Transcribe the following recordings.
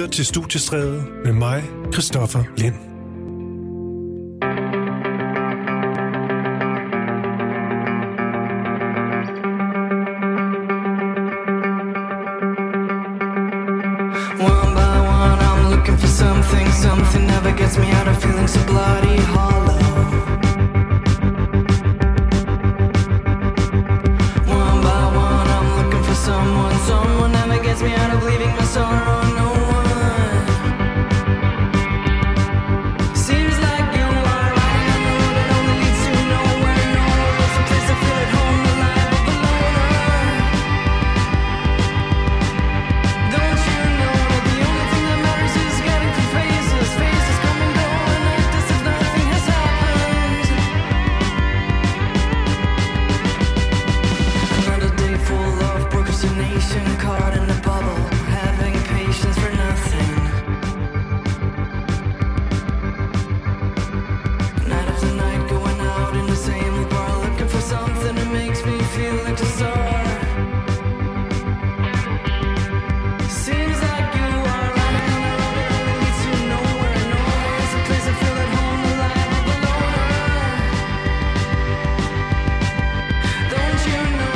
lytter til Studiestræde med mig, Christoffer Lind. Something never gets me out of feeling so bloody hollow. One by one, I'm looking for someone. Someone never gets me out of leaving my sorrow. No one. Seems like you are riding on the road that only leads to nowhere. Nowhere, someplace I feel at home, alive but alone. Don't you know? Caught in a bubble, having patience for nothing. Night after night, going out in the same bar, looking for something that makes me feel like a star. Seems like you are running on a road that only leads to nowhere. Nowhere is a place I feel at home, alive but alone. Don't you know?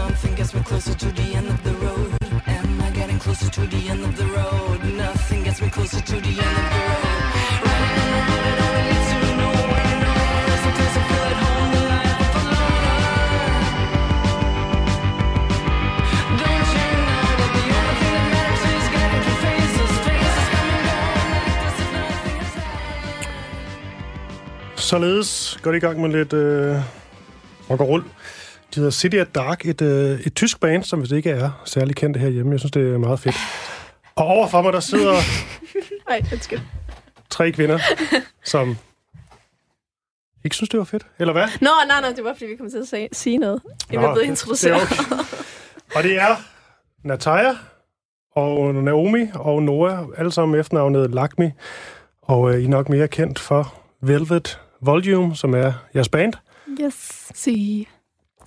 Something gets me closer to the end of the road. Am I getting closer to the end of the road? Nothing gets me closer to the end of the road. Således går det i gang med lidt rock og roll. De hedder City of Dark, et tysk band, som hvis ikke er særlig kendt herhjemme. Jeg synes, det er meget fedt. Og overfor mig, der sidder tre kvinder, som ikke synes, det var fedt. Eller hvad? Nej, det var, fordi vi kom til at sige noget. Jeg blev introduceret. Det okay. Og det er Natalia og Naomi og Noah, alle sammen efternavnet Lak Me. Og I er nok mere kendt for Velvet Voljum, som er jeres band. Yes. See.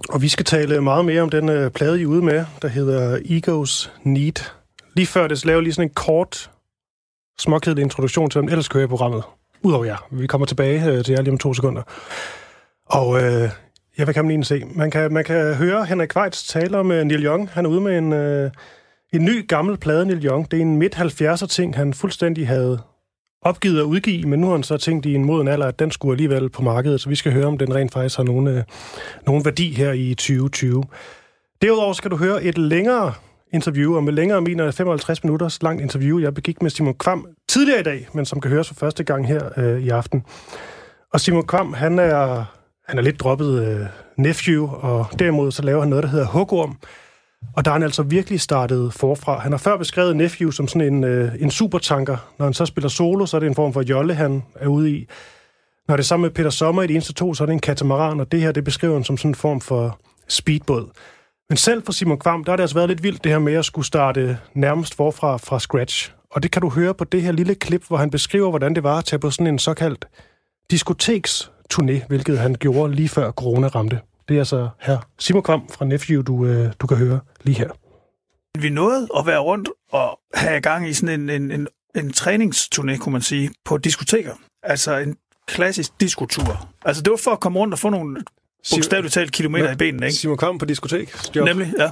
Og vi skal tale meget mere om den plade, I er ude med, der hedder Egos Need. Lige før det, så laver jeg lige sådan en kort, småkedelig introduktion til dem. Ellers kører jeg programmet. Udover jer. Vi kommer tilbage til jer lige om 2 sekunder. Og hvad kan man egentlig se? Man kan høre Henrik Vejts tale om Neil Young. Han er ude med en ny, gammel plade, Neil Young. Det er en midt-70'er-ting, han fuldstændig havde opgivet at udgive, men nu har han så tænkt i en moden alder, at den skulle alligevel på markedet, så vi skal høre, om den rent faktisk har nogen værdi her i 2020. Derudover skal du høre et længere interview, og med længere mener 55 minutters langt interview, jeg begik med Simon Kvam tidligere i dag, men som kan høres for første gang her i aften. Og Simon Kvam, han er lidt droppet Nephew, og derimod så laver han noget, der hedder Huk-Urm. Og der er han altså virkelig startet forfra. Han har før beskrevet Nephew som sådan en supertanker. Når han så spiller solo, så er det en form for jolle, han er ude i. Når det er sammen med Peter Sommer i de eneste 2, så er det en katamaran, og det her, det beskriver han som sådan en form for speedbåd. Men selv for Simon Kvam, der har det altså været lidt vildt, det her med at skulle starte nærmest forfra fra scratch. Og det kan du høre på det her lille klip, hvor han beskriver, hvordan det var at tage på sådan en såkaldt diskoteksturné, hvilket han gjorde lige før corona ramte. Det er altså her Simon Kvam fra Nephew, du kan høre lige her. Vi nåede at være rundt og have gang i sådan en træningsturné, kunne man sige, på diskoteker. Altså en klassisk diskotur. Altså det var for at komme rundt og få nogle bogstaveligt talt kilometer i benene, ikke? Simon Kvam på diskotek. Job. Nemlig, ja.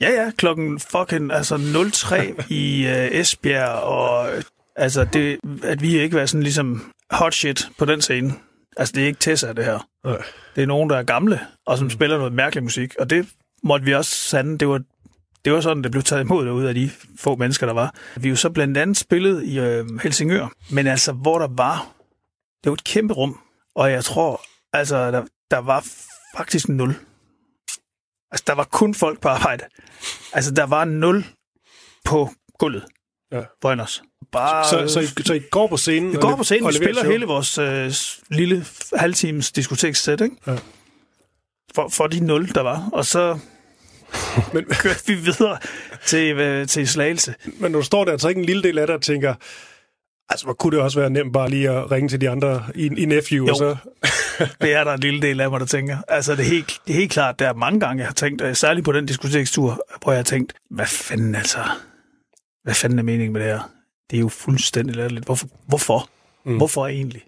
Ja, klokken fucking altså 03 i Esbjerg, og altså det, at vi ikke var sådan ligesom hot shit på den scene. Altså, det er ikke Tessa, det her. Nej. Det er nogen, der er gamle, og som spiller noget mærkelig musik. Og det måtte vi også sande. Det var sådan, det blev taget imod derude af de få mennesker, der var. Vi jo så blandt andet spillet i Helsingør, men altså, hvor der var... Det var et kæmpe rum, og jeg tror, altså, der var faktisk 0. Altså, der var kun folk på arbejde. Altså, der var 0 på gulvet. Ja. Foran os. Bare, så I går på scenen? Vi går på scenen, og vi spiller hele vores lille halvtimes diskotekssæt, ikke? Ja. For de 0, der var. Og så kørte vi videre til Slagelse. Men når du står der, så ikke en lille del af dig og tænker, altså, hvor kunne det også være nemt bare lige at ringe til de andre i Nephew? Jo, og så? Det er der en lille del af mig, der tænker. Altså, det er helt klart, der er mange gange, jeg har tænkt, og særligt på den diskotekstur, hvor jeg har tænkt, hvad fanden er meningen med det her? Det er jo fuldstændig latterligt. Hvorfor? Mm. Hvorfor egentlig?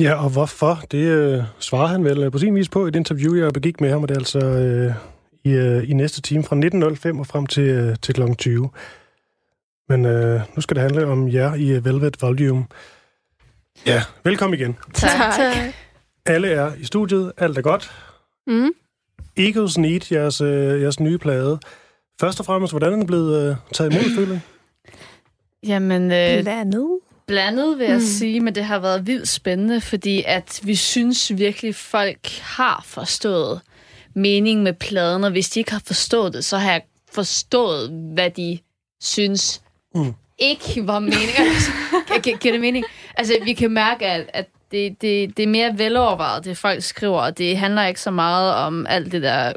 Ja, og hvorfor? Det svarer han vel på sin vis på i et interview, jeg begik med ham, og det er altså i næste time fra 19.05 og frem til kl. 20. Men nu skal det handle om jer i Velvet Voljum. Ja, velkommen igen. Tak. Alle er i studiet. Alt er godt. Mm. Egos Need, jeres nye plade. Først og fremmest, hvordan er den blevet taget imod, føler I? Jamen, blandet vil jeg sige, men det har været vildt spændende, fordi at vi synes virkelig, folk har forstået meningen med pladen, og hvis de ikke har forstået det, så har jeg forstået, hvad de synes ikke var meningen. Giver det mening? Altså, vi kan mærke, at det er mere velovervejet, det folk skriver, og det handler ikke så meget om alt det der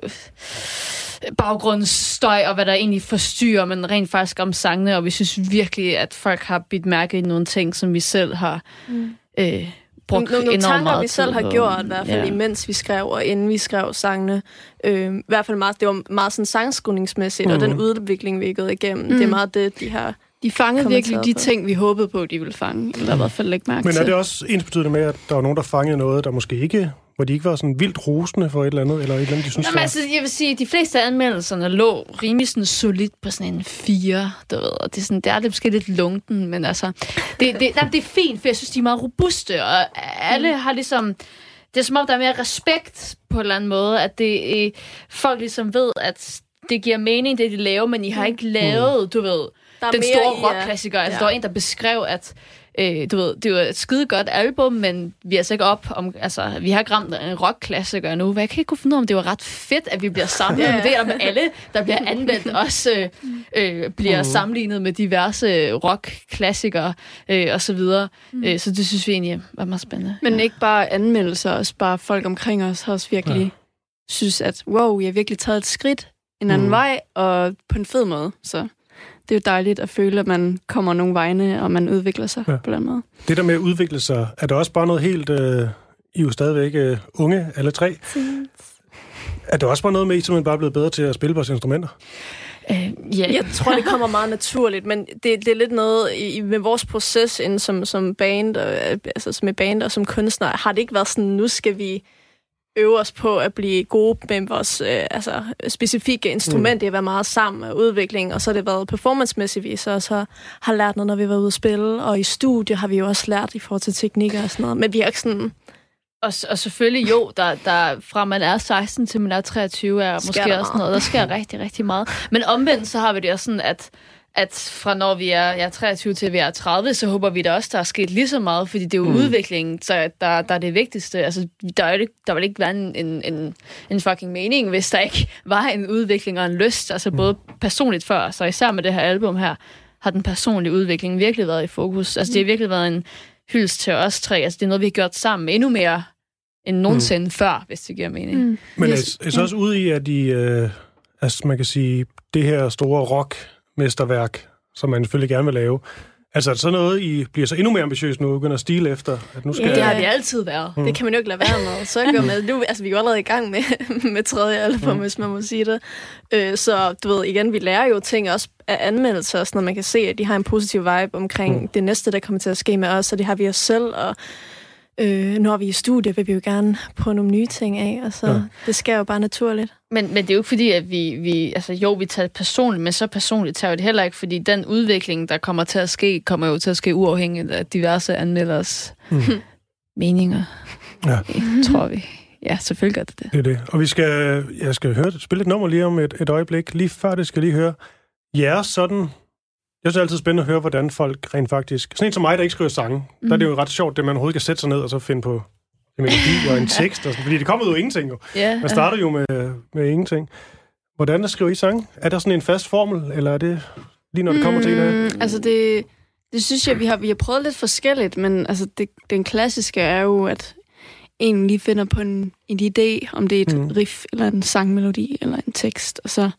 baggrundsstøj og hvad der egentlig forstyrrer, men rent faktisk om sangene, og vi synes virkelig, at folk har bidt mærke i nogle ting, som vi selv har brugt enormt meget tid. Nogle tanker, vi selv har gjort, i hvert fald imens vi skrev, og inden vi skrev sangene. I hvert fald meget, det var meget sådan sangskrivningsmæssigt, og den udvikling, vi er gået igennem, det er meget det, de har. De fangede virkelig de ting, vi håbede på, de ville fange, eller i hvert fald lægge mærke til. Men er det også ensbetydende med, at der var nogen, der fangede noget, der måske ikke, hvor de ikke var sådan vildt rosende for et eller andet, eller et eller andet, de synes. Jamen, altså, jeg vil sige, at de fleste anmeldelserne lå rimelig sådan solidt på sådan en 4, du ved, og det er sådan, der er det måske lidt lunken, men altså, det er fint, for jeg synes, de er meget robuste, og alle har ligesom, det er som om, der er mere respekt på en eller anden måde, at det folk ligesom ved, at det giver mening, det de laver, men I har ikke lavet, du ved, den store rockklassiker. Altså, der var en, der beskrev, at du ved, det var et skide godt album, men vi er altså ikke op om, altså, vi har ikke ramt en rockklassiker nu, hvad jeg kan ikke kunne finde ud af, om det var ret fedt, at vi bliver sammenlignet med det, og med alle, der bliver anvendt, også bliver sammenlignet med diverse rockklassikere og så videre. Så det synes vi egentlig var meget spændende. Men ikke bare anmeldelser, også bare folk omkring os har også virkelig synes, at wow, jeg har virkelig taget et skridt en anden vej, og på en fed måde, så... Det er jo dejligt at føle, at man kommer nogle vegne, og man udvikler sig på den måde. Det der med at udvikle sig, er der også bare noget helt... I er jo stadigvæk unge, alle tre. Er der også bare noget med, at I simpelthen bare er blevet bedre til at spille vores instrumenter? Jeg tror, det kommer meget naturligt, men det er lidt noget med vores proces inden som band, og, altså som band og som kunstner, har det ikke været sådan, nu skal vi... øve os på at blive gode med vores altså, specifikke instrument. Det har været meget sammen med udvikling, og så har det været performancemæssigt vis, og så har lært noget, når vi har været ude at spille, og i studie har vi jo også lært i forhold til teknikker og sådan noget, men vi har ikke sådan... Og selvfølgelig jo, der fra man er 16 til man er 23, er måske også meget. Noget, der sker rigtig, rigtig meget. Men omvendt, så har vi det også sådan, at fra når vi er 23 til vi er 30, så håber vi da også, der er sket lige så meget, fordi det er jo udviklingen, så der er det vigtigste. Altså, der vil ikke være en fucking mening, hvis der ikke var en udvikling og en lyst, altså både personligt før, så især med det her album her, har den personlige udvikling virkelig været i fokus. Altså, det har virkelig været en hyldest til os tre. Altså, det er noget, vi har gjort sammen endnu mere end nogensinde før, hvis det giver mening. Men er så også ude i, at I, altså, man kan sige, det her store rockmesterværk, som man selvfølgelig gerne vil lave. Altså, sådan noget, I bliver så endnu mere ambitiøs nu, og begynder at stile efter, at nu skal... Ja, det har vi altid været. Det kan man jo ikke lade være med. Så jeg går med. Nu, altså, vi er jo allerede i gang med 3. album, hvis man må sige det. Så, du ved, igen, vi lærer jo ting også af anmeldelser, når man kan se, at de har en positiv vibe omkring det næste, der kommer til at ske med os, og det har vi os selv, og når vi er i studiet, vil vi jo gerne prøve nogle nye ting af, og så det sker jo bare naturligt. Men det er jo ikke fordi, at vi altså jo, vi tager det personligt, men så personligt tager vi det heller ikke, fordi den udvikling, der kommer til at ske, kommer jo til at ske uafhængigt af diverse anmelders meninger. ja. Tror vi. Ja, selvfølgelig gør det det. Det er det. Og vi skal, jeg skal spille et nummer lige om et øjeblik. Lige før det skal lige høre jeres sådan... Jeg synes, det er altid spændende at høre, hvordan folk rent faktisk... Sådan en som mig, der ikke skriver sange, der er det jo ret sjovt, det man overhovedet kan sætte sig ned og så finde på en melodi og en tekst. Og sådan, fordi det kommer ud af ingenting jo. Man starter jo med ingenting. Hvordan der skriver I sange? Er der sådan en fast formel, eller er det lige når det kommer til en af? Altså det synes jeg, vi har prøvet lidt forskelligt, men altså den klassiske er jo, at en lige finder på en idé, om det er et riff, eller en sangmelodi, eller en tekst, og så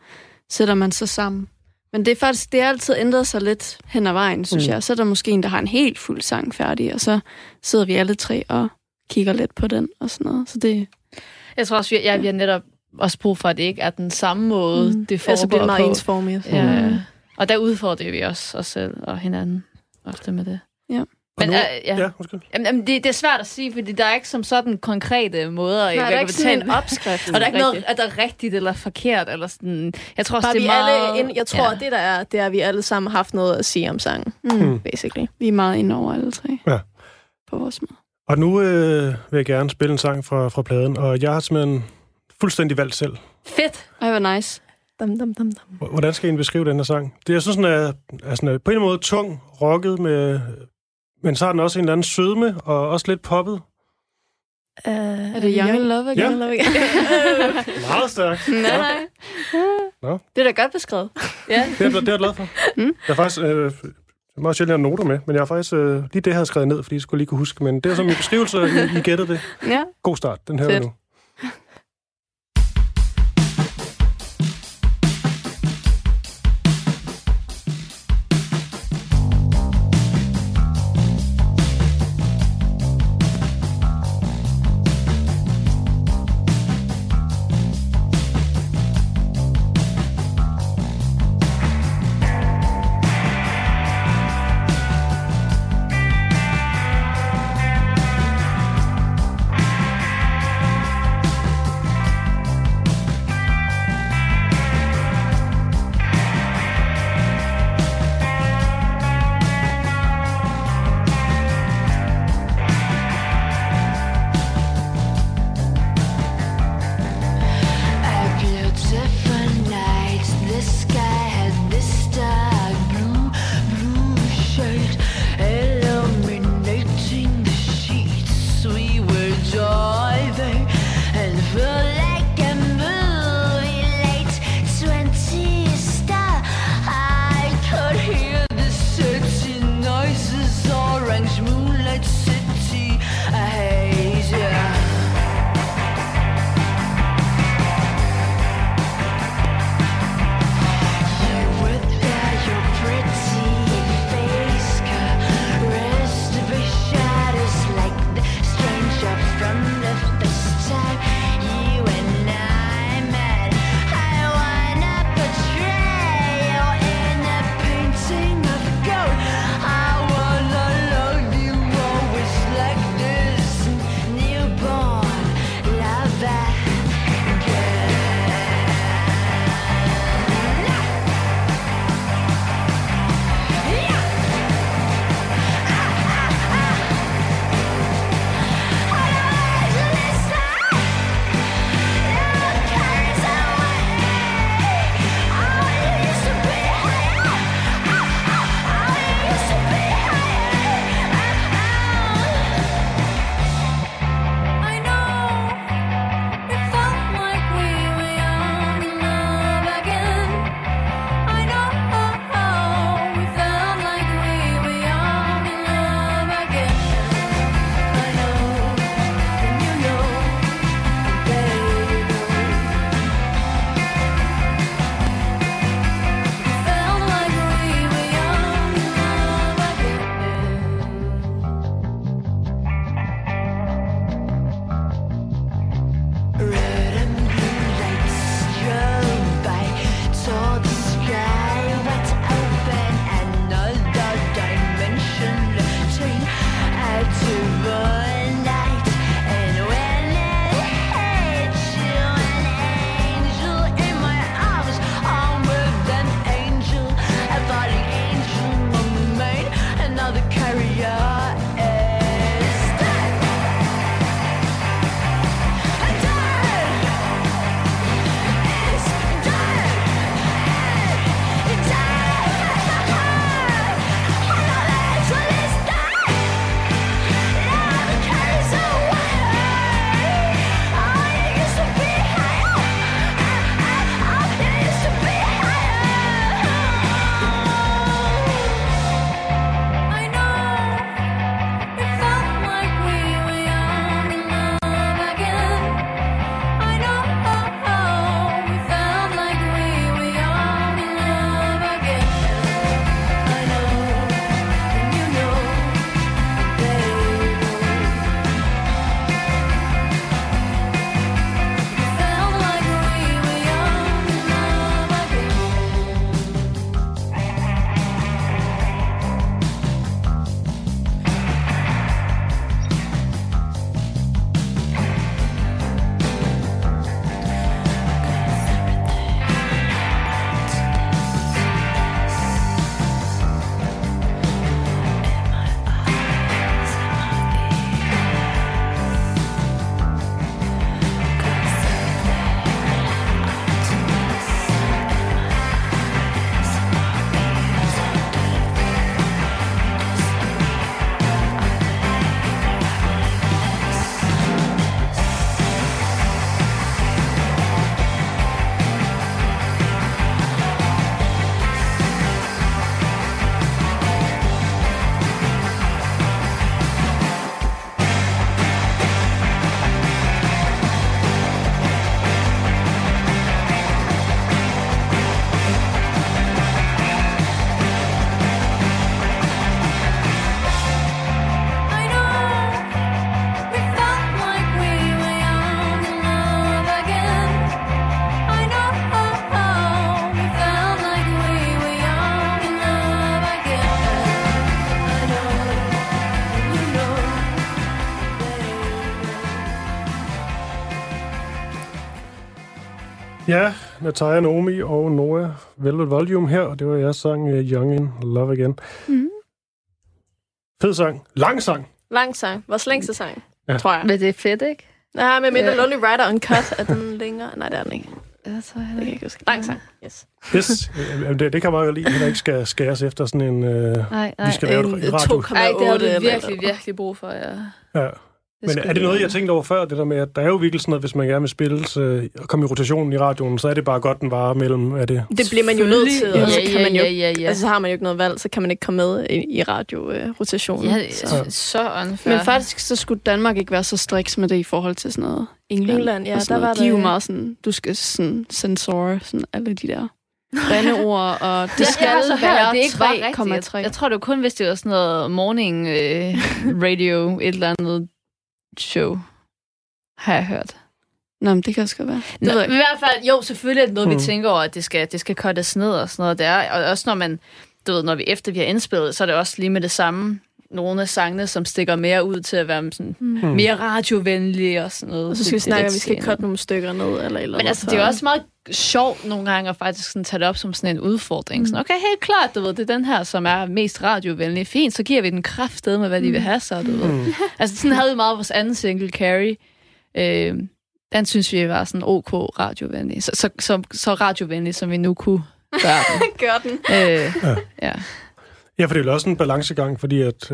sætter man sig sammen. Men det er faktisk, det har altid ændret sig lidt hen ad vejen, synes jeg. Så er der måske en, der har en helt fuld sang færdig, og så sidder vi alle tre og kigger lidt på den og sådan noget. Så det... Jeg tror også, vi har netop også brug for, at det ikke er den samme måde, det foregår på. Ja, så bliver det meget ensformigt. Ja. Og der udfordrer vi også os selv og hinanden ofte med det. Ja. Men, det er svært at sige, fordi der er ikke som sådan konkrete måder, nej, jeg kan tage en opskrift. Og der er ikke noget, at der er rigtigt eller forkert. Eller sådan. Jeg tror også, det er meget... Jeg tror, det er, at vi alle sammen har haft noget at sige om sangen, basically. Vi er meget inde over alle tre på vores måde. Og nu vil jeg gerne spille en sang fra pladen, og jeg har simpelthen fuldstændig valgt selv. Fedt! Ej, hvor nice. Dum. Hvordan skal I beskrive den her sang? Det, jeg synes, den er sådan, på en måde tung, rocket med... Men så har den også en eller anden sødme, og også lidt poppet. Er det Young Love again? Yeah. Love again? Meget stærkt. Nej. No. Det er da godt beskrevet. Ja. Det er jeg glad for. Jeg har faktisk meget sjældent at noter med, men jeg har faktisk lige det her skrevet ned, fordi jeg skulle lige kunne huske. Men det er som en beskrivelse, I gættede det. Ja. God start, den hører vi nu. Ja, Natalia, Naomi og Noah, Velvet, Voljum her, og det var jeres sang Young in Love Again. Mm. Fed sang. Lang sang. Lang sang. Vores længste sang, tror jeg. Men det er fedt, ikke? Nej, men mindre Lonely Rider Uncut, er den længere? Nej, det er den ikke. Jeg tror, jeg det kan ikke huske. Lang sang, yes. Det kan man jo lide, at der ikke skal skæres efter sådan en... vi skal lave et radio. Nej, det har vi virkelig, virkelig brug for, ja. Men er det noget, jeg tænkte over før, det der med, at der er jo virkelig sådan noget, hvis man gerne vil spilles og komme i rotationen i radioen, så er det bare godt, den varer mellem, er det... Det bliver man jo nødt til, og så kan man jo... Altså, så har man jo ikke noget valg, så kan man ikke komme med i radiorotationen. Ja, så unfair. Men faktisk, så skulle Danmark ikke være så striks med det i forhold til sådan noget England. Ja, der var det... De er jo meget sådan, du skal sådan censore sådan alle de der... bandeord, og det skal være 3,3. Jeg tror det kun, hvis det var sådan noget morning radio, et eller andet show, har jeg hørt. Nå, men det kan også godt være. Det ved jeg. I hvert fald, jo, selvfølgelig er det noget, vi tænker over, at det skal cuttes ned og sådan noget der. Og også når man, du ved, når vi efter vi har indspillet, så er det også lige med det samme. Nogle af sangene, som stikker mere ud til at være sådan, mere radiovenlige og sådan noget. Og så skal vi snakke, at vi skal cutte nogle stykker ned. Men altså, det er jo også meget sjovt nogle gange at faktisk sådan, tage det op som sådan en udfordring. Sådan, okay, helt klart, du ved, det er den her, som er mest radiovenlig. Fint, så giver vi den kraftedeme med, hvad de vil have så, du ved. Altså, sådan havde vi meget vores anden single, Carrie. Den synes vi var sådan ok radiovenlig. Så radiovenlig, som vi nu kunne gøre den. Ja, for det er jo også en balancegang, fordi at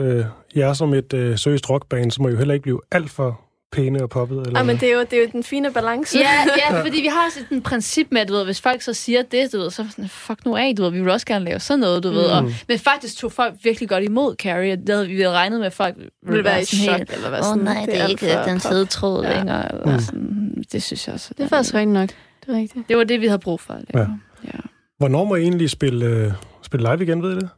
jeg er som et seriøst rockband, så må I jo heller ikke blive alt for pæne og poppet. Eller men det er jo den fine balance. Ja, fordi vi har også et princip med, at du ved, hvis folk så siger det, du ved, så sådan, fuck nu af, du ved, vi vil også gerne lave sådan noget, du ved. Og, men faktisk tog folk virkelig godt imod Carrie, og det havde vi jo regnet med, at folk ville være i chok. Nej, det er ikke den fede tråd længere. Eller sådan, det synes jeg også. Det er faktisk rigtigt nok. Det er rigtigt. Det var det, vi havde brug for. Ja. Hvornår må I egentlig spille live igen, ved I det?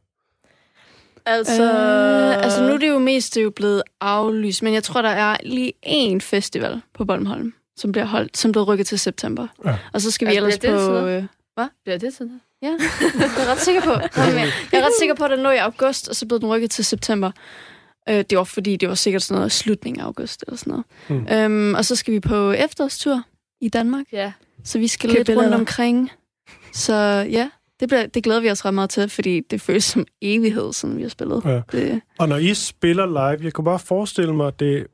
Altså, nu er det jo blevet aflyst, men jeg tror, der er lige én festival på Bornholm, som bliver rykket til september. Ja. Og så skal vi ellers på... Hvad? Bliver det sådan noget? Ja, jeg er ret sikker på. Jeg er ret sikker på, at den lå i august, og så blev den rykket til september. Det var fordi, det var sikkert sådan noget slutningen af august eller sådan noget. Og så skal vi på efterårstur i Danmark. Ja. Så vi skal lidt rundt omkring. Så ja... Det glæder vi os ret meget til, fordi det føles som evighed, sådan vi har spillet. Ja. Og når I spiller live, jeg kunne bare forestille mig, at det...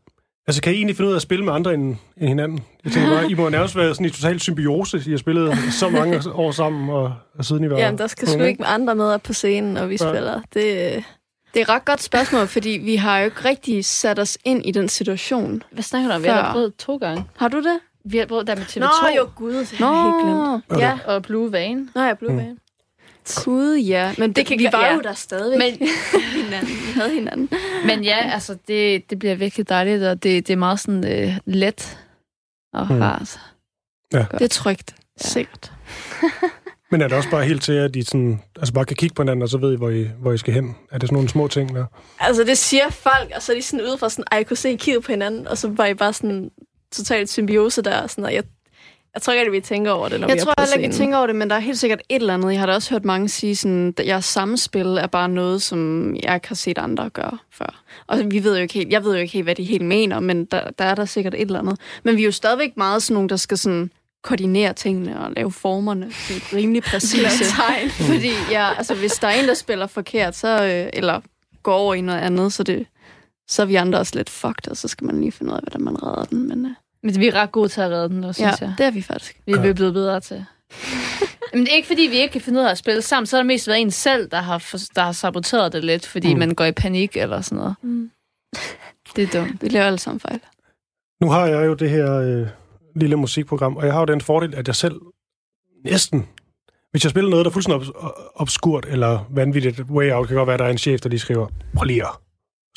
Altså, kan I egentlig finde ud af at spille med andre end hinanden? Jeg tænker bare, I må nærmest være sådan i total symbiose. I har spillet så mange år sammen, og siden I var... Jamen, der skal sgu ikke andre med op på scenen, når vi spiller. Det er et ret godt spørgsmål, fordi vi har jo ikke rigtig sat os ind i den situation. Hvad snakker du om? Vi har prøvet 2 gange. Har du det? Vi har prøvet der med TV2. Jo gud, det har jeg helt glemt. Okay. Ja, og Blue Vane. Blue Vane. Gud, ja. Men det kan vi var jo der stadigvæk. Men vi havde hinanden. Men ja, altså, det bliver virkelig dejligt, og det er meget sådan let og rart. Ja. Det er trygt. Ja. Sikkert. Men er det også bare helt til, at I sådan, altså bare kan kigge på hinanden, og så ved I, hvor I skal hen? Er det sådan nogle små ting der? Altså, det siger folk, og så er de sådan ude fra sådan, I kunne se I kiggede på hinanden, og så var I bare sådan totalt symbiose der, og sådan, og jeg tror ikke, at vi tænker over det, når vi er på scenen. Jeg tror heller ikke, at vi tænker over det, men der er helt sikkert et eller andet. Jeg har da også hørt mange sige, sådan, at jeres samspil er bare noget, som jeg ikke har set andre gøre før. Og jeg ved jo ikke helt, hvad de helt mener, men der er der sikkert et eller andet. Men vi er jo stadigvæk meget sådan nogle, der skal sådan koordinere tingene og lave formerne sådan rimelig præcise tegn. Fordi altså, hvis der er en, der spiller forkert, så, eller går over i noget andet, så er vi andre også lidt fucked, og så skal man lige finde ud af, hvordan man redder den, Men vi er ret gode til at redde den nu, synes jeg. Ja, det er vi faktisk. Vi er blevet bedre til. Men det er ikke, fordi vi ikke kan finde ud af at spille sammen. Så har det mest været en selv, der har saboteret det lidt, fordi man går i panik eller sådan noget. Det er dumt. Vi laver alle sammen fejl. Nu har jeg jo det her lille musikprogram, og jeg har jo den fordel, at jeg selv næsten... Hvis jeg spiller noget, der er fuldstændig obskurt eller vanvittigt, way out, kan godt være, der er en chef, der lige skriver, prøv lige at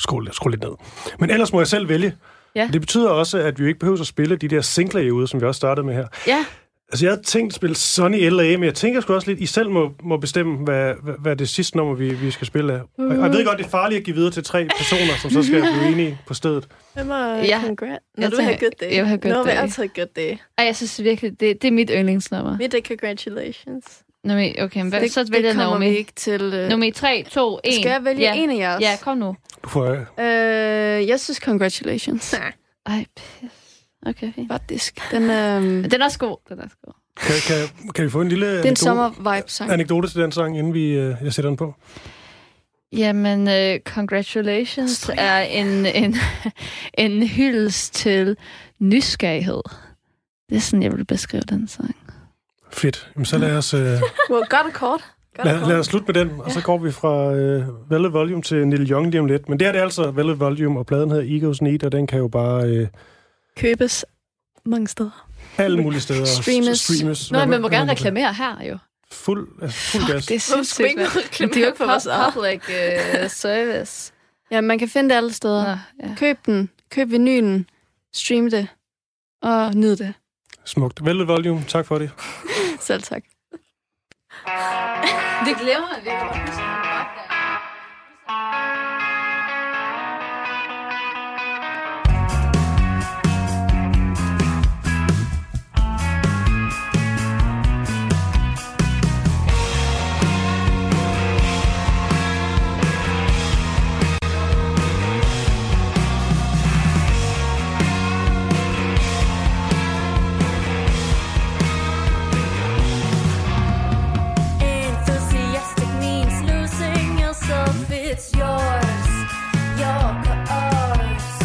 skru lidt ned. Men ellers må jeg selv vælge. Ja. Det betyder også, at vi ikke behøver at spille de der singler i ude, som vi også startede med her. Ja. Altså, jeg havde tænkt at spille Sunny LA, men jeg tænker sgu også lidt, I selv må bestemme, hvad det sidste nummer, vi skal spille af. Og jeg ved godt, det er farligt at give videre til 3 personer, som så skal blive enige på stedet. Congrats. Når du har good day. Jeg har good day. Når vi altid har good day. Ej, jeg synes virkelig, det er mit yndlingsnummer. Mit er Congratulations. Okay, men så vælger jeg Naomi. Ikke til... Nummer 3, 2, 1. Skal jeg vælge en af jeres? Ja, kom nu. Jeg synes Congratulations. Ej, pis. Okay, fint. Faktisk. Den er også god. Kan vi få en lille anekdote til den sang, inden jeg sætter den på? Jamen, Congratulations Stryk. Er en hyldest til nysgerrighed. Det er sådan, jeg vil beskrive den sang. Fedt. Jamen, så lad os... godt og kort. Lad os slutte med den, og så går vi fra Velvet Voljum til Neil Young lige om lidt. Men det er altså Velvet Voljum, og pladen hedder Egos Need, og den kan jo bare... købes mange steder. Alle mulige steder. Streames. Nå, man må gerne reklamere her jo. Fuld gas. Det er sindssygt. Det er jo ikke for vores public service. Ja, man kan finde det alle steder. Ja. Køb den. Køb vinylen. Stream det. Og nyd det. Smukt. Velvet Voljum. Tak for det. Selv tak. Det glemmer vi. It's yours, your cause,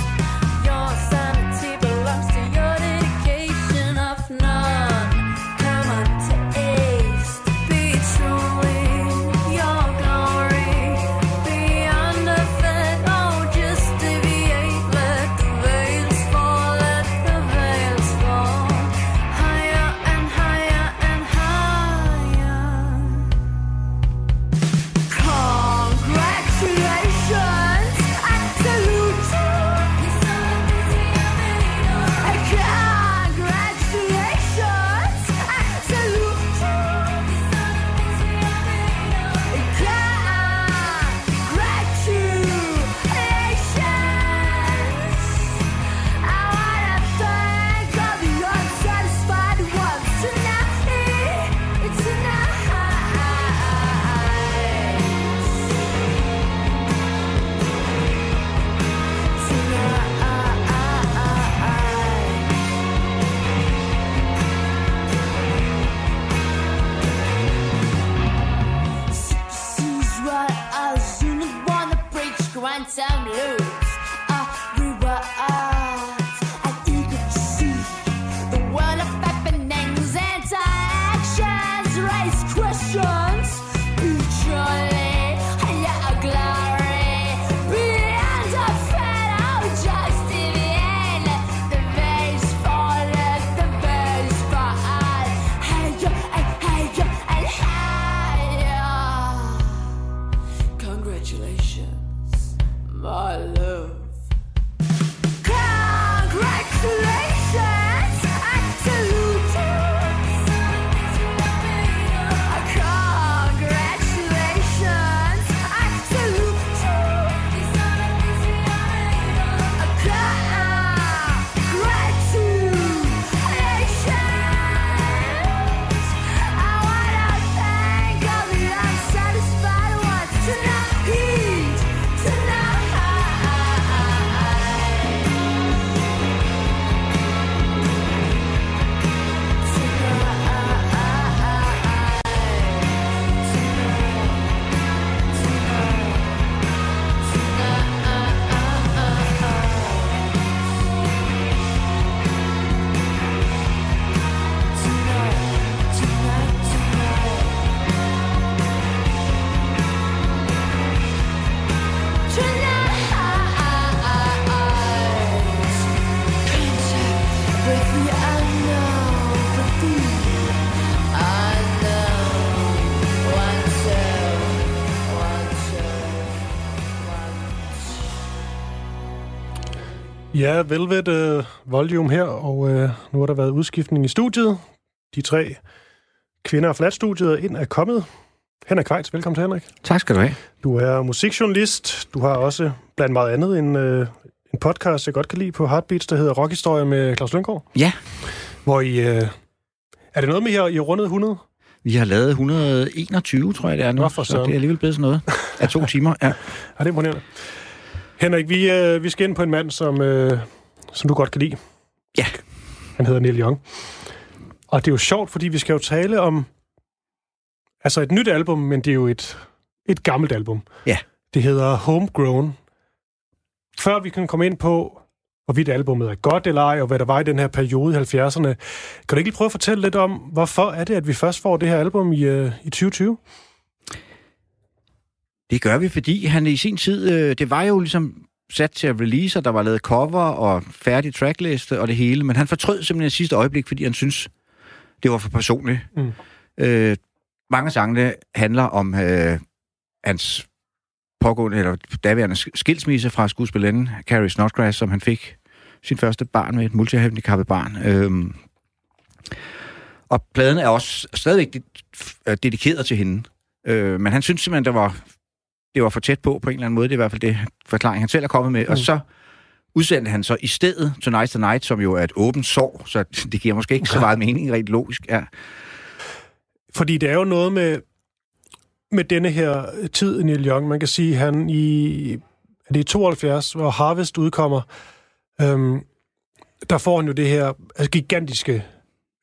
your sanity belongs to your dedication of none. Come on, taste, be truly your glory, beyond the fed, oh, just deviate, let the veils fall, let the veils fall, higher and higher and higher. Congratulations, I salute you. Congratulations, I salute you. Congratulations. I wanna thank all the unsatisfied ones tonight. This is why I soon as wanna preach, grind time loops. Rewards and eager to see the world of happenings and actions, raise questions, mutually higher glory, beyond the fate, oh, just deviate, let the veils fall, let the veils fall, higher and higher and higher. Congratulations, my love. Congratulations, I salute you. Congratulations, I salute you. Congratulations, I wanna thank all the unsatisfied ones tonight. With me, I know. With me, I know. One, two, one, two, one, two. Ja, Velvet Voljum her, og nu har der været udskiftning i studiet. De tre kvinder af flatstudiet ind er kommet. Henrik Vejts, velkommen til Henrik. Tak skal du have. Du er musikjournalist. Du har også blandt meget andet en podcast, jeg godt kan lide på Heartbeats, der hedder Rockhistorie med Klaus Løngaard. Ja. Hvor I... er det noget med, I har rundet 100? Vi har lavet 121, tror jeg det er nu. Nå, for så det er alligevel blevet sådan noget af 2 timer. Ja, det er imponerende. Henrik, vi skal ind på en mand, som du godt kan lide. Ja. Han hedder Neil Young. Og det er jo sjovt, fordi vi skal jo tale om altså et nyt album, men det er jo et gammelt album. Ja. Det hedder Homegrown. Før vi kan komme ind på, hvorvidt albumet er godt eller ej, og hvad der var i den her periode i 70'erne, kan du ikke lige prøve at fortælle lidt om, hvorfor er det, at vi først får det her album i 2020? Det gør vi, fordi han i sin tid, det var jo ligesom sat til at release, og der var lavet cover og færdig trackliste og det hele, men han fortrød simpelthen i sidste øjeblik, fordi han synes det var for personligt. Mm. Mange af sangene handler om hans pågående, eller daværende skilsmisse fra skuespillerinden Carrie Snodgress, som han fik sin første barn med, et multihandicappet barn. Og pladen er også stadigvæk dedikeret til hende. Men han synes simpelthen, det var for tæt på en eller anden måde. Det er i hvert fald det forklaring, han selv er kommet med. Mm. Og så udsendte han så i stedet Tonight the Night, som jo er et åbent sår, så det giver måske ikke så meget mening, rent logisk. Ja. Fordi det er jo noget med denne her tid, Neil Young. Man kan sige, at han i 72, hvor Harvest udkommer, der får han jo det her altså gigantiske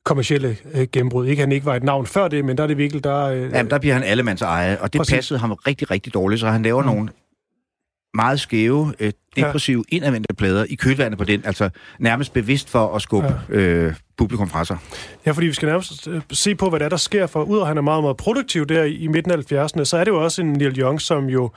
kommercielle gennembrud. Ikke han ikke var et navn før det, men der er det virkelig, der... Jamen, der bliver han allemands eje, og det præcis. Passede ham rigtig, rigtig dårligt, så han laver nogle meget skæve, depressive, indadvendte plader i kølvandet på den, altså nærmest bevidst for at skubbe publikum fra sig. Ja, fordi vi skal nærmest se på, hvad der sker, for ud af han er meget, meget produktiv der i midten af 70'erne, så er det jo også en Neil Young, som jo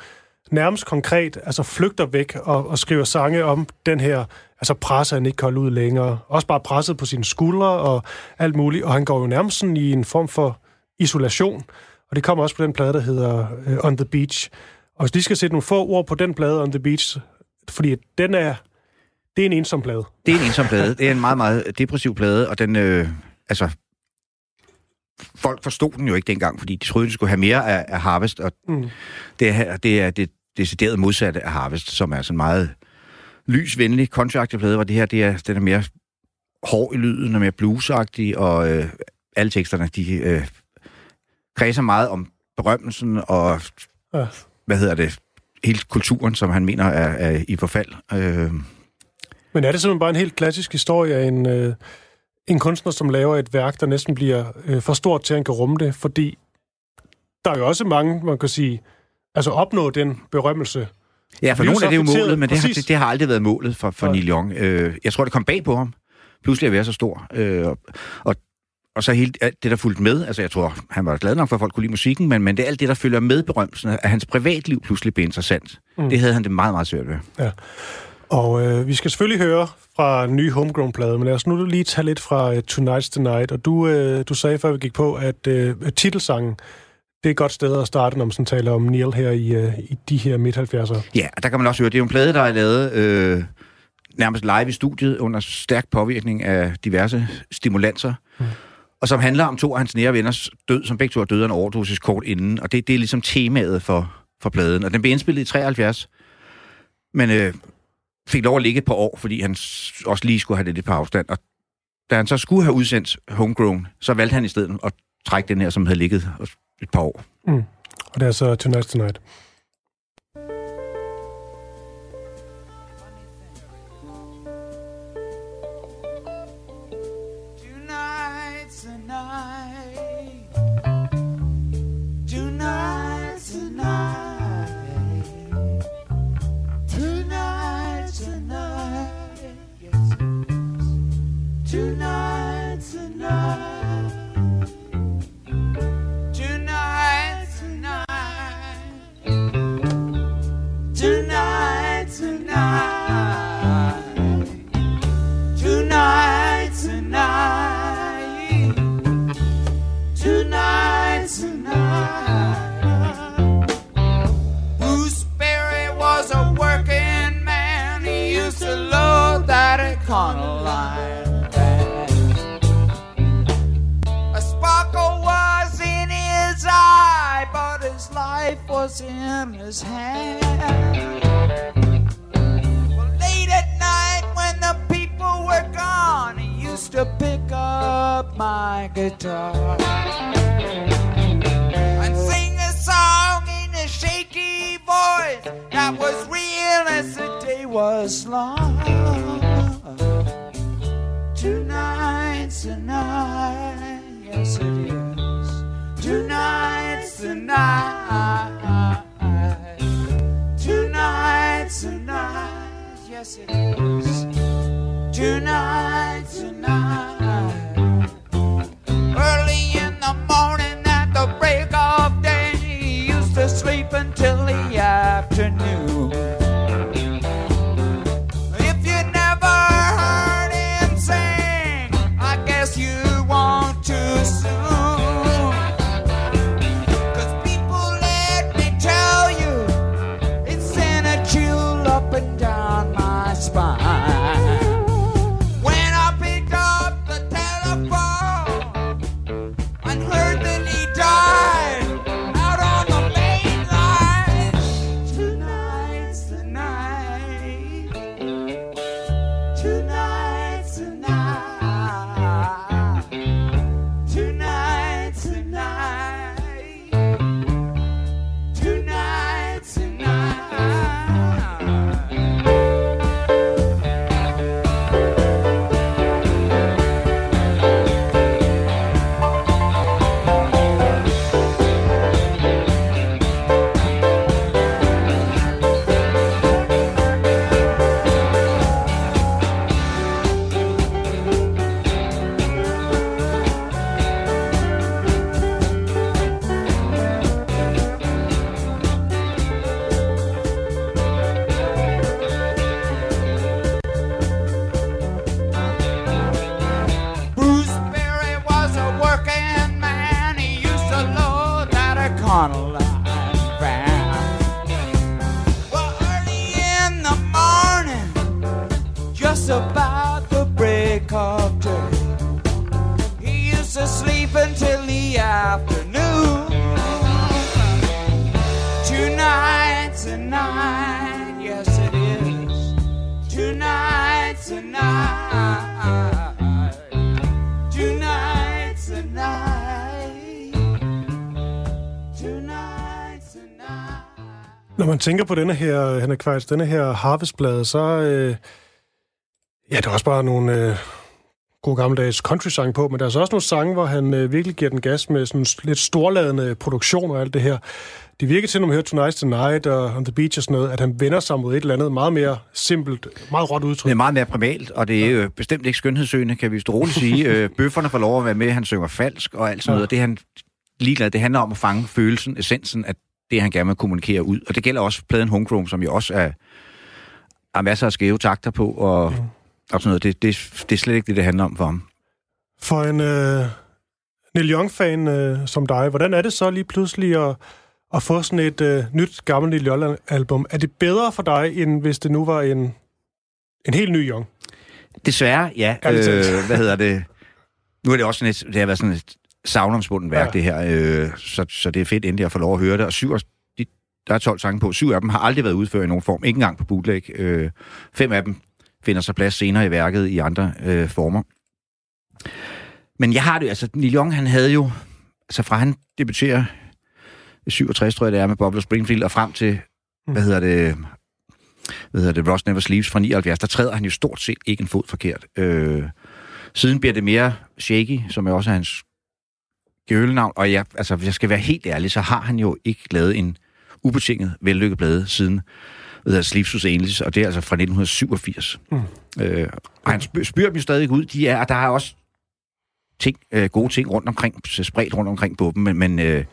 nærmest konkret altså flygter væk og skriver sange om den her, altså presser han ikke kan holde ud længere, også bare presset på sine skuldre og alt muligt, og han går jo nærmest sådan i en form for isolation, og det kommer også på den plade, der hedder On the Beach. Og hvis de skal sætte nogle få ord på den plade, On the Beach, fordi det er en ensom plade. Det er en ensom plade. Det er en meget, meget depressiv plade, og den, folk forstod den jo ikke dengang, fordi de troede, de skulle have mere af Harvest, og det er det decideret modsatte af Harvest, som er sådan meget lysvenlig, kontraagtig plade, hvor det her, den er mere hård i lyden, og mere bluesagtig, og alle teksterne, de kredser meget om berømmelsen, og... Ja. Hele kulturen, som han mener er i forfald. Men er det simpelthen bare en helt klassisk historie af en kunstner, som laver et værk, der næsten bliver for stort til, at han kan rumme det? Fordi der er jo også mange, man kan sige, altså opnå den berømmelse. Ja, for nogle er det jo målet, men det har aldrig været målet for Neil Young. Jeg tror, det kom bag på ham. Pludselig at være så stor. Og så helt alt det, der fulgte med. Altså, jeg tror, han var glad nok for, at folk kunne lide musikken, men det er alt det, der følger med berømmelsen, at hans privatliv pludselig blev interessant. Mm. Det havde han det meget, meget svært ved. Ja. Og vi skal selvfølgelig høre fra den nye Homegrown-plade, men lad os nu lige tage lidt fra Tonight's the Night. Og du sagde, før vi gik på, at titelsangen, det er et godt sted at starte, når man sådan taler om Neil her i de her midt-70'ere. Ja, der kan man også høre, det er jo en plade, der er lavet... nærmest live i studiet, under stærk påvirkning af diverse stimulanser. Mm. Og som handler om to af hans nære venners død, som begge to har døde af en overdosis kort inden. Og det er ligesom temaet for pladen. Og den blev indspillet i 73, men fik lov at ligge et par år, fordi han også lige skulle have det lidt på afstand. Og da han så skulle have udsendt Homegrown, så valgte han i stedet at trække den her, som havde ligget et par år. Mm. Og det er så Tonight's the Night. A sparkle was in his eye, but his life was in his hand. Well, late at night when the people were gone, he used to pick up my guitar and sing a song in a shaky voice that was real as the day was long. Tonight's the night. yes it is. Tonight, tonight, early in the morning at the break of day, he used to sleep until the afternoon. If you never heard him sing, I guess you won't too soon. 'Cause people, let me tell you, it sent a chill up and down my spine. Når man tænker på denne her, Henrik Vejts, denne her Harvest-plade, så ja, der er også bare nogle gode gammeldags country-sange på, men der er så også nogle sange, hvor han virkelig giver den gas med sådan lidt storladende produktion og alt det her. Det virker til, når man hører Tonight the Night og On the Beach og sådan noget, at han vender sig mod et eller andet meget mere simpelt, meget råt udtryk. Det er meget mere primalt, og det er jo bestemt ikke skønhedssøgende, kan vi jo roligt sige. Bøfferne får lov at være med, han synger falsk og alt sådan noget, og det er han ligeglad. Det handler om at fange følelsen, essensen af det, han gerne vil kommunikere ud. Og det gælder også pladen Homegrown, som jo også er masser af skæve takter på, og, og sådan noget. Det er slet ikke det, det handler om for ham. For en Neil Young-fan som dig, hvordan er det så lige pludselig at få sådan et nyt, gammelt Neil Young-album? Er det bedre for dig, end hvis det nu var en helt ny Young? Desværre, ja. Hvad hedder det? Nu er det også sådan et... Det har været sådan et savnomspunden værk, ja. Det her. Så det er fedt endelig at få lov at høre det. Og der er 12 sange på. 7 af dem har aldrig været udført i nogen form. Ikke engang på bootleg. 5 af dem finder sig plads senere i værket i andre former. Men jeg har det altså... Neil Young, han havde jo... Altså fra han debuterer i 67, tror jeg det er, med Buffalo Springfield, og frem til, hvad hedder det, Rust Never Sleeps fra 79, der træder han jo stort set ikke en fod forkert. Siden bliver det mere shaky, som er også hans gølenavn, og hvis jeg skal være helt ærlig, så har han jo ikke lavet en ubetinget vellykket plade siden Slipshus Enlis, og det er altså fra 1987. Og han spyrer dem jo stadig ud, og der er også ting, gode ting rundt omkring, spredt rundt omkring på dem, men det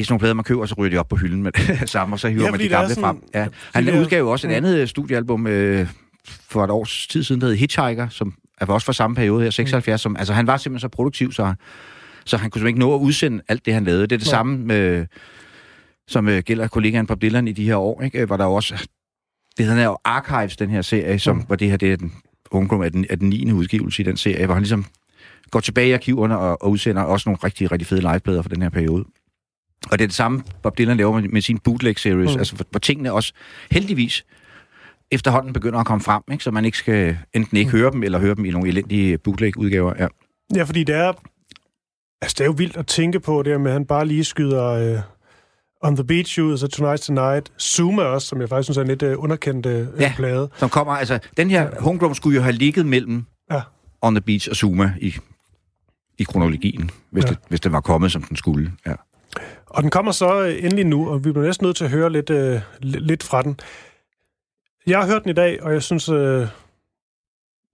er sådan nogle plader, man køber, og så ryger de op på hylden med sammen, og så hiver man de gamle frem. Ja. Han udgav jo også et andet studiealbum for et års tid siden, der hed Hitchhiker, som er også fra samme periode her, 76, som, altså han var simpelthen så produktiv, så han kunne ikke nå at udsende alt det, han lavede. Det er det samme, med, som gælder kollegaen Bob Dylan i de her år, ikke? Hvor der jo også... Det hedder jo Archives, den her serie, som, hvor det her det er den Homegrown af den 9. udgivelse i den serie, hvor han ligesom går tilbage i arkiverne og udsender også nogle rigtig, rigtig fede liveplader for den her periode. Og det er det samme, Bob Dylan laver med sin bootleg-series, altså hvor tingene også heldigvis efterhånden begynder at komme frem, ikke? Så man ikke skal enten ikke høre dem, eller høre dem i nogle elendige bootleg-udgaver. Ja, fordi det er... Altså, det er jo vildt at tænke på det med, at han bare lige skyder On the Beach ud, og så Tonight Tonight, Zuma også, som jeg faktisk synes er en lidt underkendt plade. Som kommer, altså, den her Homegrown skulle jo have ligget mellem On the Beach og Zuma i kronologien, hvis den var kommet, som den skulle. Ja. Og den kommer så endelig nu, og vi bliver næsten nødt til at høre lidt fra den. Jeg har hørt den i dag, og jeg synes, ja, generelt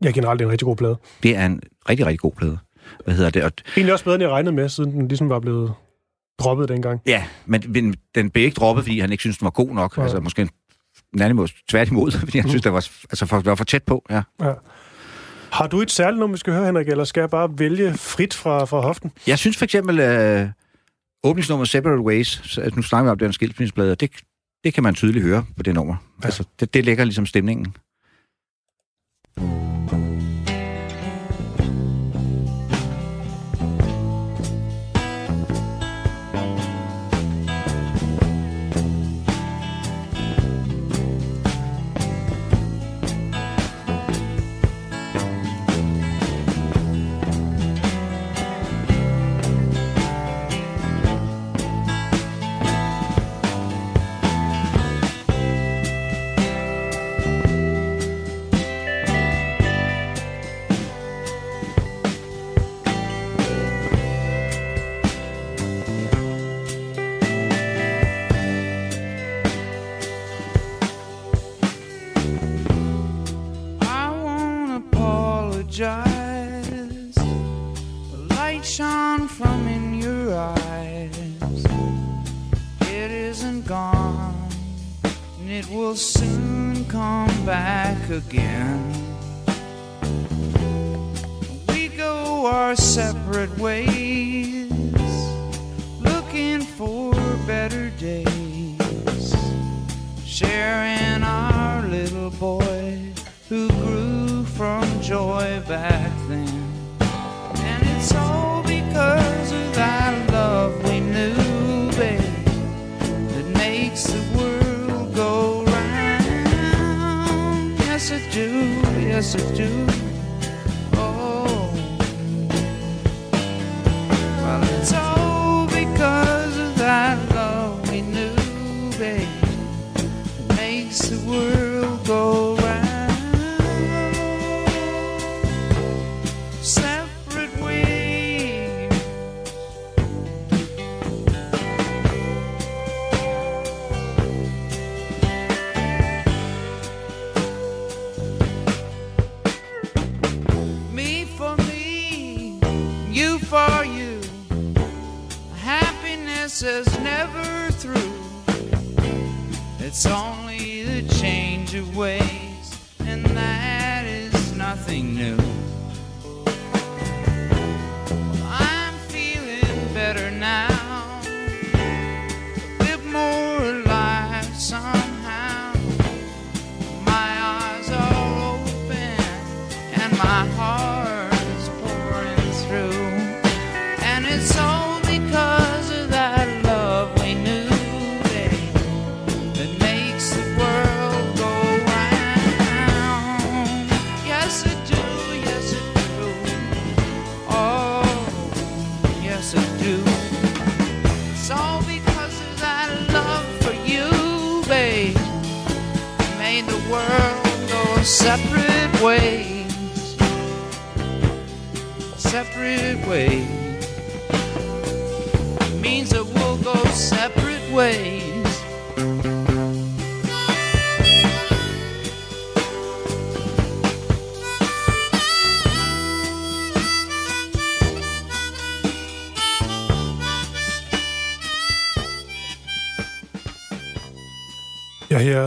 det er en rigtig god plade. Det er en rigtig, rigtig god plade. Hvad hedder det? Og egentlig også bedre, end jeg regnede med, siden den ligesom var blevet droppet dengang. Ja, men den blev ikke droppet, fordi han ikke synes den var god nok. Ja. Altså måske en anden måde, tværtimod, fordi han synes, det var for tæt på. Ja. Ja. Har du et særligt nummer, vi skal høre, Henrik, eller skal jeg bare vælge frit fra hoften? Jeg synes for eksempel, åbningsnummer Separate Ways, nu snakker vi om den skilsmisseplade, det kan man tydeligt høre på det nummer. Ja. Altså, det lægger ligesom stemningen.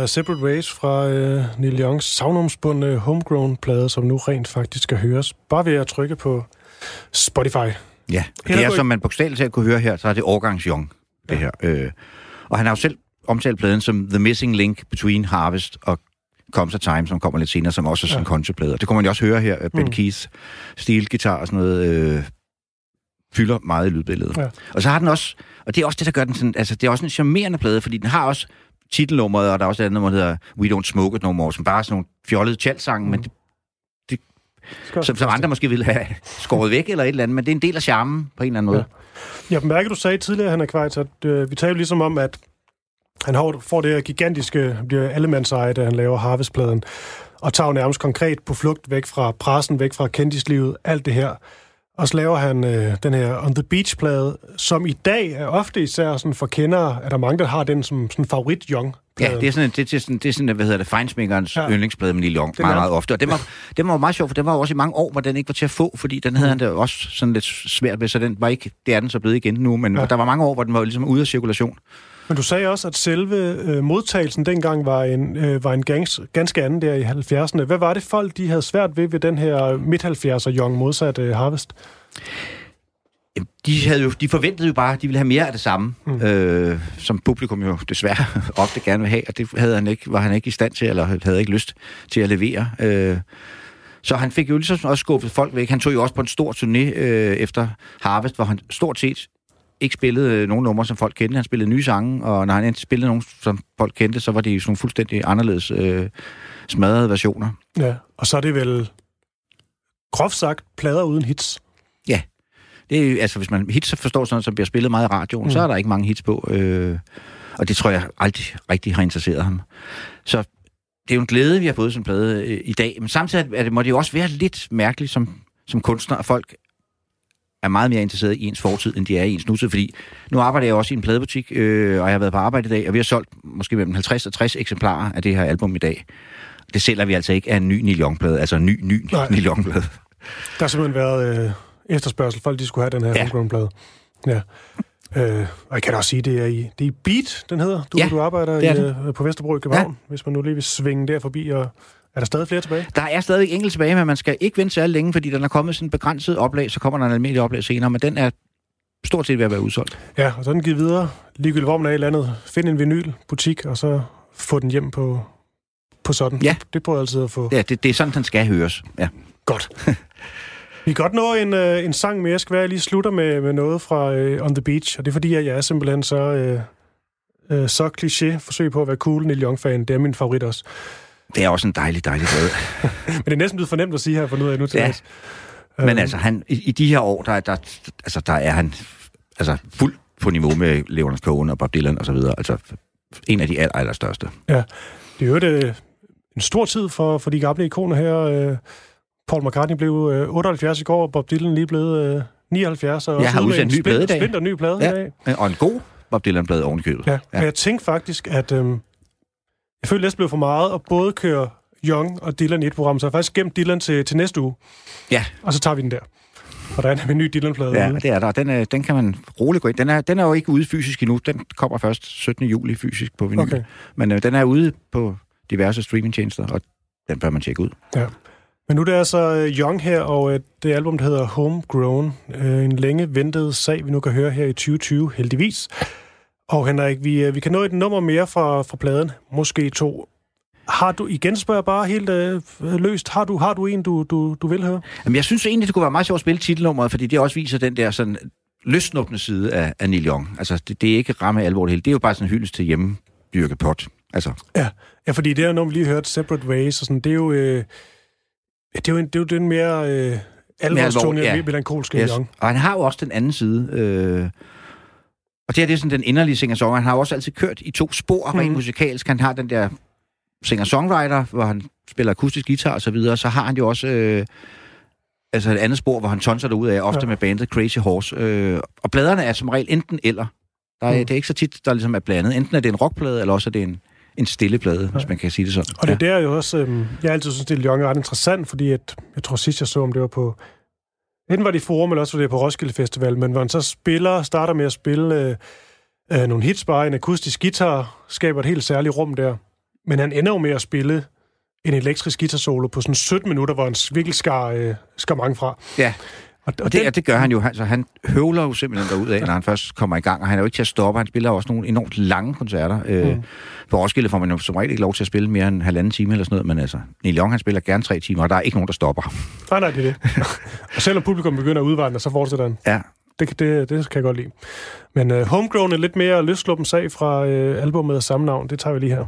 Separate Ways fra Neil Youngs savnomsbundne Homegrown-plade, som nu rent faktisk skal høres, bare ved at trykke på Spotify. Ja, det er, som man bogstaveligt talt kunne høre her, så er det årgangs Young, det her. Og han har jo selv omtalt pladen som The Missing Link Between Harvest og Comes a Time, som kommer lidt senere, som også er sådan en countryplade. Det kunne man jo også høre her, Ben Keiths stilguitar og sådan noget, fylder meget i lydbilledet. Ja. Og så har den også, og det er også det, der gør den sådan, altså det er også en charmerende plade, fordi den har også titelnummeret, og der er også et andet nummer, der hedder We Don't Smoke It No More, som bare er sådan nogle fjollede tjalsange, men det som andre måske ville have skåret væk eller et eller andet, men det er en del af charmen på en eller anden måde. Ja. Jeg bemærker, du sagde tidligere, Henrik Vejts, at vi taler ligesom om, at han får det her gigantiske allemandseje, da han laver Harvest-pladen, og tager nærmest konkret på flugt væk fra pressen, væk fra kendislivet, alt det her. Og så laver han den her On the Beach-plade, som i dag er ofte især sådan for kendere, at der er mange, der har den som sådan favorit Young Ja, det er sådan en, hvad hedder det, fejnsmækkerens yndlingsplade med Neil Young, meget, meget ofte. Og den var meget sjov, for den var også i mange år, hvor den ikke var til at få, fordi den havde han da også sådan lidt svært ved, så den var ikke, det er den så blevet igen nu, men der var mange år, hvor den var ligesom ude af cirkulation. Men du sagde også, at selve modtagelsen dengang var en ganske anden der i 70'erne. Hvad var det folk, de havde svært ved den her midt-70'er Young modsat Harvest? De forventede jo bare, at de ville have mere af det samme, som publikum jo desværre ofte gerne vil have, og det havde han ikke, var han ikke i stand til, eller havde ikke lyst til at levere. Så han fik jo ligesom også skubbet folk væk. Han tog jo også på en stor turné efter Harvest, hvor han stort set ikke spillede nogen numre, som folk kendte. Han spillede nye sange, og når han endte spillede nogen, som folk kendte, så var det sådan fuldstændig anderledes smadrede versioner. Ja, og så er det vel groft sagt plader uden hits. Ja. Det er, altså, hvis man hits forstår sådan, som bliver spillet meget i radioen, så er der ikke mange hits på. Og det tror jeg aldrig rigtig har interesseret ham. Så det er jo en glæde, vi har fået sådan en plade i dag. Men samtidig er det, må det jo også være lidt mærkeligt som kunstner, at folk er meget mere interesseret i ens fortid, end de er i ens nutid. Fordi nu arbejder jeg også i en pladebutik, og jeg har været på arbejde i dag, og vi har solgt måske mellem 50 og 60 eksemplarer af det her album i dag. Det sælger vi altså ikke af en ny Neil Young-plade. Altså en ny Neil Young-plade. Der har simpelthen været efterspørgsel. Folk, de skulle have den her Homegrown-plade. Ja. Og jeg kan da også sige, det er i Beat, den hedder. Du arbejder i, på Vesterbro i København. Ja. Hvis man nu lige vil svinge der forbi, og er der stadig flere tilbage? Der er stadig enkelte tilbage, men man skal ikke vente særlig længe, fordi den er kommet sådan en begrænset oplag, så kommer der en almindelig oplag senere, men den er stort set ved at være udsolgt. Ja, og så den givet videre. Ligegyldigt hvor man er i landet. Find en vinylbutik, og så få den hjem på sådan. Ja. Det prøver altid at få. Ja, det er sådan, den skal høres. Ja. Godt. Vi kan godt nå en sang mere. Jeg skal være, jeg lige slutter med noget fra On the Beach, og det er fordi, at jeg er simpelthen så kliché forsøg på at være cool Neil Young-fan. Det er min favorit også. Det er også en dejlig plade. Men det er næsten blevet for nemt at sige her for noget af nu til os. Men altså, han, i de her år, der er han altså fuldt på niveau med Leonard Cohen og Bob Dylan og så videre. Altså en af de allerstørste. Ja, det er jo en stor tid for de gamle ikoner her. Paul McCartney blev 78 i går, og Bob Dylan lige blevet 79. Og jeg har udsendt en ny plade i dag. Ny plade i dag. Og en god Bob Dylan-plade ovenkøbet. Ja. Ja. Jeg tænkte faktisk, at jeg følte, at det blev for meget at både køre Young og Dylan i et program, så jeg faktisk gemt Dylan til næste uge. Ja. Og så tager vi den der. Og der er en ny Dylan-plade. Ja, det er der. Den kan man roligt gå ind. Den er jo ikke ude fysisk endnu. Den kommer først 17. juli fysisk på vinyl. Okay. Men den er ude på diverse streamingtjenester, og den bør man tjekke ud. Ja. Men nu der er så Young her, og det album, der hedder Homegrown. En længe ventet sag, vi nu kan høre her i 2020, heldigvis. Og Henrik, vi kan nå et nummer mere fra pladen. Måske to. Har du, igen spørger jeg bare helt løst, har du en, du vil høre? Jamen, jeg synes egentlig, det kunne være meget sjovt at spille titelnummeret, fordi det også viser den der sådan løsnåbende side af Neil Young. Altså, det er ikke ramme alvorligt helt. Det er jo bare sådan en hyldest til hjemmedyrket pot. Altså. Ja, fordi det er jo noget, vi lige hørte, Separate Ways, og sådan, det er jo Det er jo den mere alvorstunge, mere melankolske Young. Og han har jo også den anden side. Og det er sådan den inderlige singer-songwriter. Han har også altid kørt i to spor, rent musikalsk. Han har den der singer-songwriter, hvor han spiller akustisk guitar og så videre. Så har han jo også et andet spor, hvor han tonser derud af, ofte med bandet Crazy Horse. Og bladerne er som regel enten eller. Det er ikke så tit, der ligesom er blandet. Enten er det en rockplade, eller også er det en stille plade, hvis man kan sige det sådan. Og det der er jo også, jeg altid synes, det er Young er ret interessant, fordi at, jeg tror sidst, jeg så, om det var på, enten var det i Forum, eller også var det på Roskilde Festival, men hvor han så starter med at spille nogle hits, bare en akustisk guitar, skaber et helt særligt rum der. Men han ender jo med at spille en elektrisk guitarsolo på sådan 17 minutter, hvor han virkelig skar mange fra. Ja. Og det gør han jo. Altså, han høvler jo simpelthen derudad, når han først kommer i gang. Og han er jo ikke til at stoppe. Han spiller også nogle enormt lange koncerter. På Roskilde får man jo som regel ikke lov til at spille mere end halvanden time eller sådan noget. Men altså, Neil Young, han spiller gerne 3 timer, og der er ikke nogen, der stopper. Nej, det er det. Og selvom publikum begynder at udvandre, så fortsætter han. Ja. Det kan jeg godt lide. Men Homegrown er lidt mere løsluppen sag fra albumet af samme navn. Det tager vi lige her.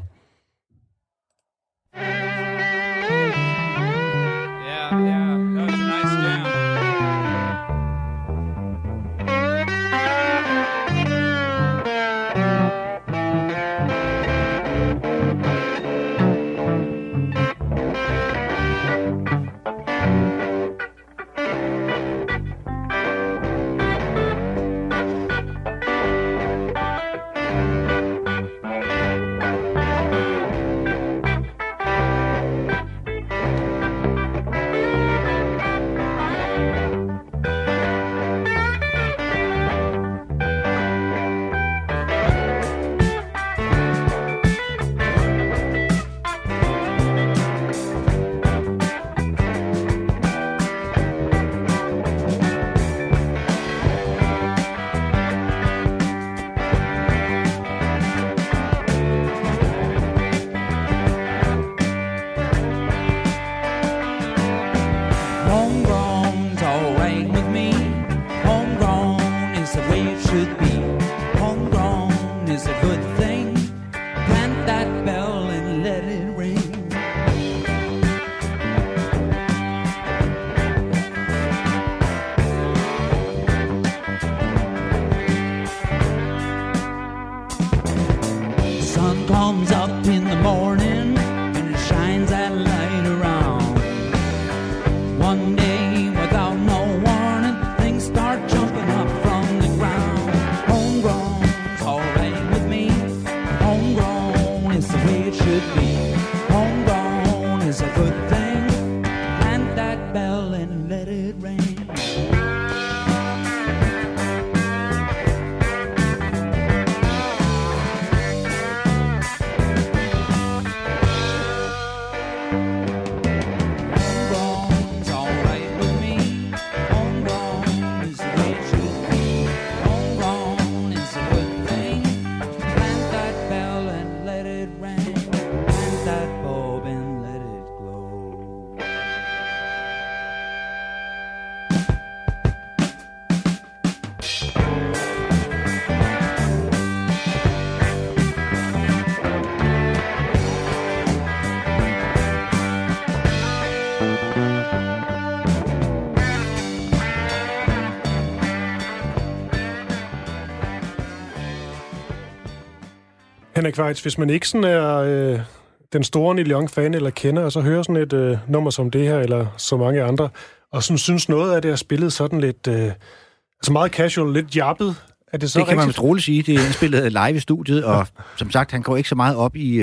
let it rain. Henrik Vejts, hvis man ikke sådan er den store Neil Young-fan eller kender, og så hører sådan et nummer som det her, eller så mange andre, og sådan synes noget af det er spillet sådan lidt, altså meget casual, lidt jappet, er det så rigtigt? Det kan man roligt sige, det er indspillet live i studiet, og som sagt, han går ikke så meget op i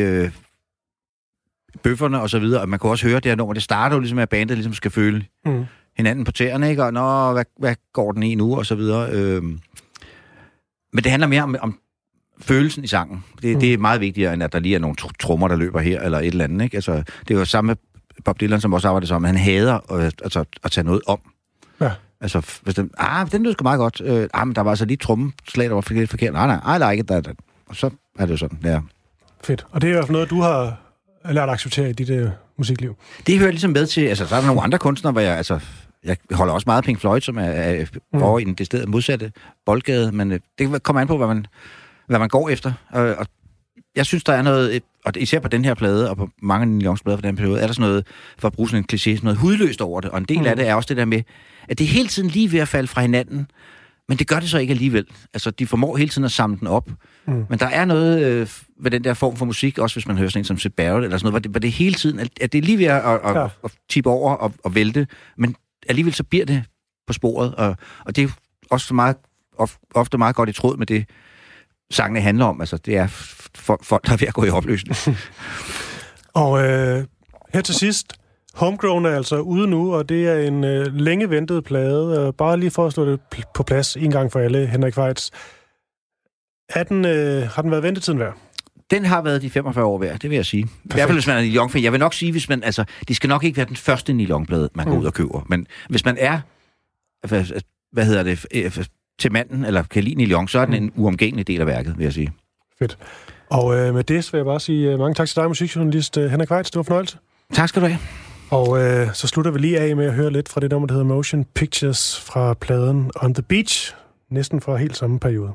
bøfferne og så videre, og man kan også høre det her nummer, det starter jo ligesom med, at bandet ligesom skal føle hinanden på tæerne, ikke? Og nå, hvad går den i nu, og så videre. Men det handler mere om følelsen i sangen. Det er meget vigtigere, end at der lige er nogle trommer, der løber her, eller et eller andet, ikke? Altså, det er jo samme Bob Dylan, som også arbejder sammen. Han hader at tage noget om. Ja. Altså, hvis den lød sgu meget godt. Men der var altså lige trommeslag, der var lidt forkert. Nej, I like it. Og så er det jo sådan, ja. Fedt. Og det er i hvert fald noget, du har lært at acceptere i dit musikliv? Det hører ligesom med til, altså, der er nogle andre kunstnere, hvor jeg holder også meget Pink Floyd, som er over i den decideret modsatte boldgade, men det kommer an på, hvad man går efter, og jeg synes, der er noget, og især på den her plade, og på mange Neil Youngs plader fra den periode, er der sådan noget, for at bruge sådan en kliché, sådan noget hudløst over det, og en del af det er også det der med, at det er hele tiden lige ved at falde fra hinanden, men det gør det så ikke alligevel. Altså, de formår hele tiden at samle den op, men der er noget ved den der form for musik, også hvis man hører sådan en som Syd Barrett, eller sådan noget, hvor det hele tiden, at det er lige ved at tippe over og vælte, men alligevel så bliver det på sporet, og det er også meget, ofte meget godt i tråd med det, sangene handler om, altså det er folk, der er ved at gå i opløsning. Og her til sidst, Homegrown er altså ude nu, og det er en længe ventet plade. Bare lige for at slå det på plads en gang for alle, Henrik Vejts. Har den været ventetiden værd? Den har været de 45 år værd, det vil jeg sige. Perfekt. I hvert fald, hvis man er Neil Young-fan. Jeg vil nok sige, hvis man, altså, det skal nok ikke være den første Neil Young-plade, man går ud og køber, men hvis man er, til manden, eller kan lide Neil Young, så er den en uomgængelig del af værket, vil jeg sige. Fedt. Og med det vil jeg bare sige mange tak til dig, musikjournalist Henrik Vejts. Det var fornøjelse. Tak skal du have. Og så slutter vi lige af med at høre lidt fra det nummer, der hedder Motion Pictures fra pladen On the Beach, næsten fra helt samme periode.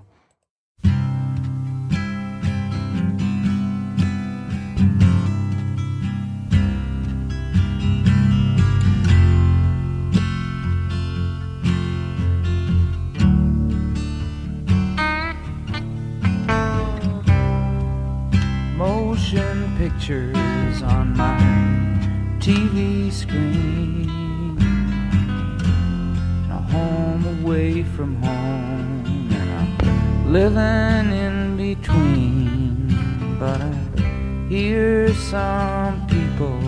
Motion pictures on my TV screen. Now home away from home, and I'm living in between. But I hear some people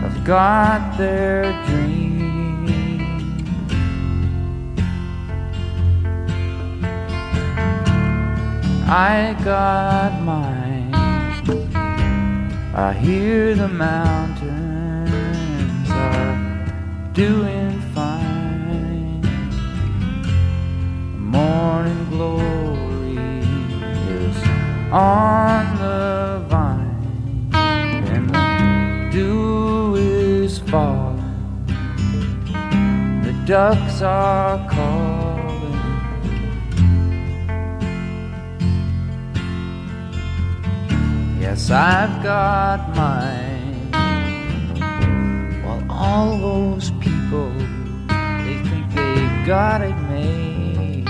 have got their dream. I got mine. I hear the mountains are doing fine. The morning glory is on the vine, and the dew is falling. The ducks are calling. Yes, I've got mine. While all those people, they think they got it made.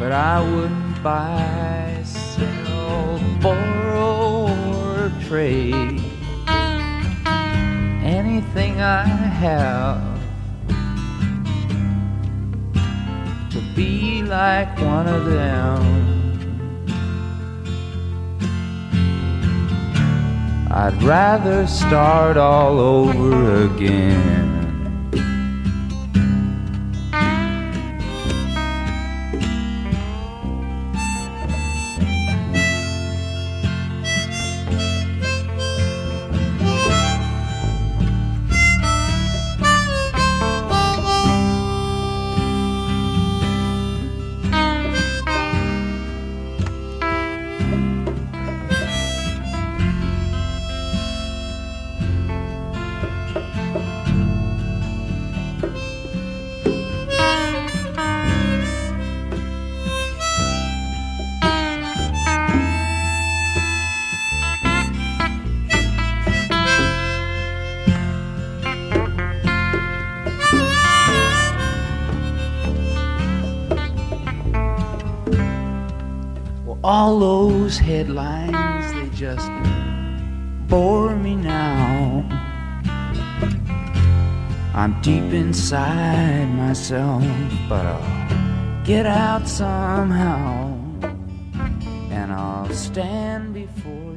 But I wouldn't buy, sell, borrow, or trade anything I have to be like one of them. I'd rather start all over again. All those headlines, they just bore me now. I'm deep inside myself, but I'll get out somehow, and I'll stand before